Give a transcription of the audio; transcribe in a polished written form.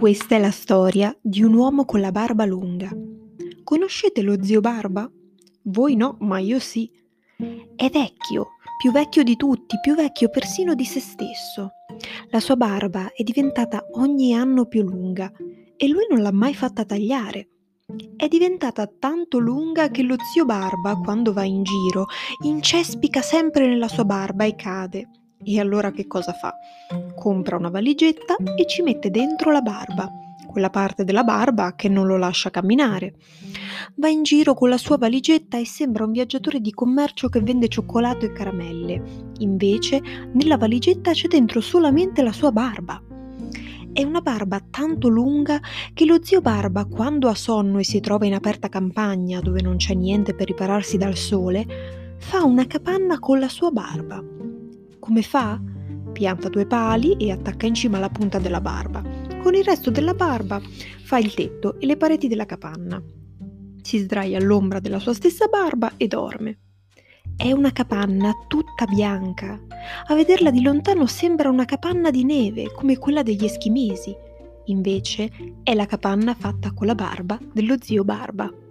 Questa è la storia di un uomo con la barba lunga. Conoscete lo zio Barba? Voi no, ma io sì. È vecchio, più vecchio di tutti, più vecchio persino di se stesso. La sua barba è diventata ogni anno più lunga e lui non l'ha mai fatta tagliare. È diventata tanto lunga che lo zio Barba, quando va in giro, incespica sempre nella sua barba e cade. E allora che cosa fa? Compra una valigetta e ci mette dentro la barba, quella parte della barba che non lo lascia camminare. Va in giro con la sua valigetta e sembra un viaggiatore di commercio che vende cioccolato e caramelle. Invece, nella valigetta c'è dentro solamente la sua barba. È una barba tanto lunga che lo zio Barba, quando ha sonno e si trova in aperta campagna dove non c'è niente per ripararsi dal sole, fa una capanna con la sua barba. Come fa? Pianta 2 pali e attacca in cima la punta della barba. Con il resto della barba fa il tetto e le pareti della capanna. Si sdraia all'ombra della sua stessa barba e dorme. È una capanna tutta bianca. A vederla di lontano sembra una capanna di neve, come quella degli eschimesi. Invece è la capanna fatta con la barba dello zio Barba.